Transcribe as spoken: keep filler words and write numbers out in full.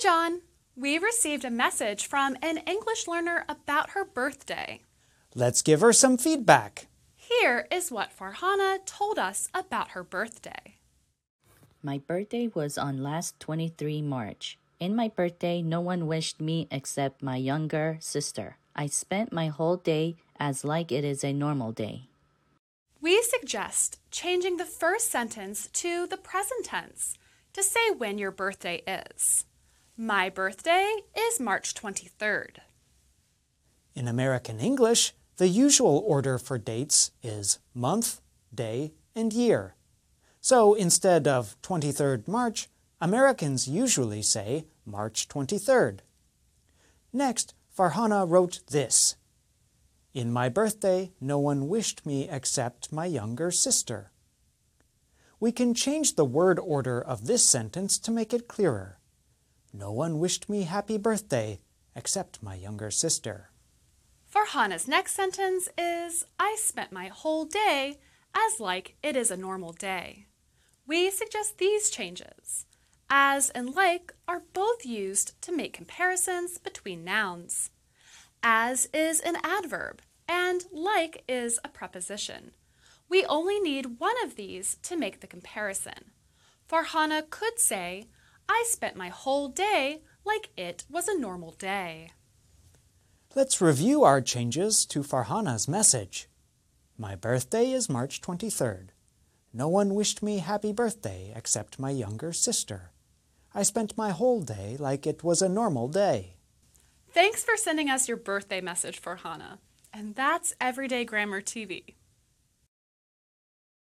John. We received a message from an English learner about her birthday. Let's give her some feedback. Here is what Farhana told us about her birthday. My birthday was on last twenty-third of March. In my birthday, no one wished me except my younger sister. I spent my whole day as like it is a normal day. We suggest changing the first sentence to the present tense to say when your birthday is. My birthday is March twenty-third. In American English, the usual order for dates is month, day, and year. So instead of twenty-third March, Americans usually say March twenty-third. Next, Farhana wrote this. In my birthday, no one wished me except my younger sister. We can change the word order of this sentence to make it clearer. No one wished me happy birthday except my younger sister. Farhana's next sentence is, I spent my whole day as like it is a normal day. We suggest these changes. As and like are both used to make comparisons between nouns. As is an adverb, and like is a preposition. We only need one of these to make the comparison. Farhana could say, I spent my whole day like it was a normal day. Let's review our changes to Farhana's message. My birthday is March twenty-third. No one wished me happy birthday except my younger sister. I spent my whole day like it was a normal day. Thanks for sending us your birthday message, Farhana. And that's Everyday Grammar T V.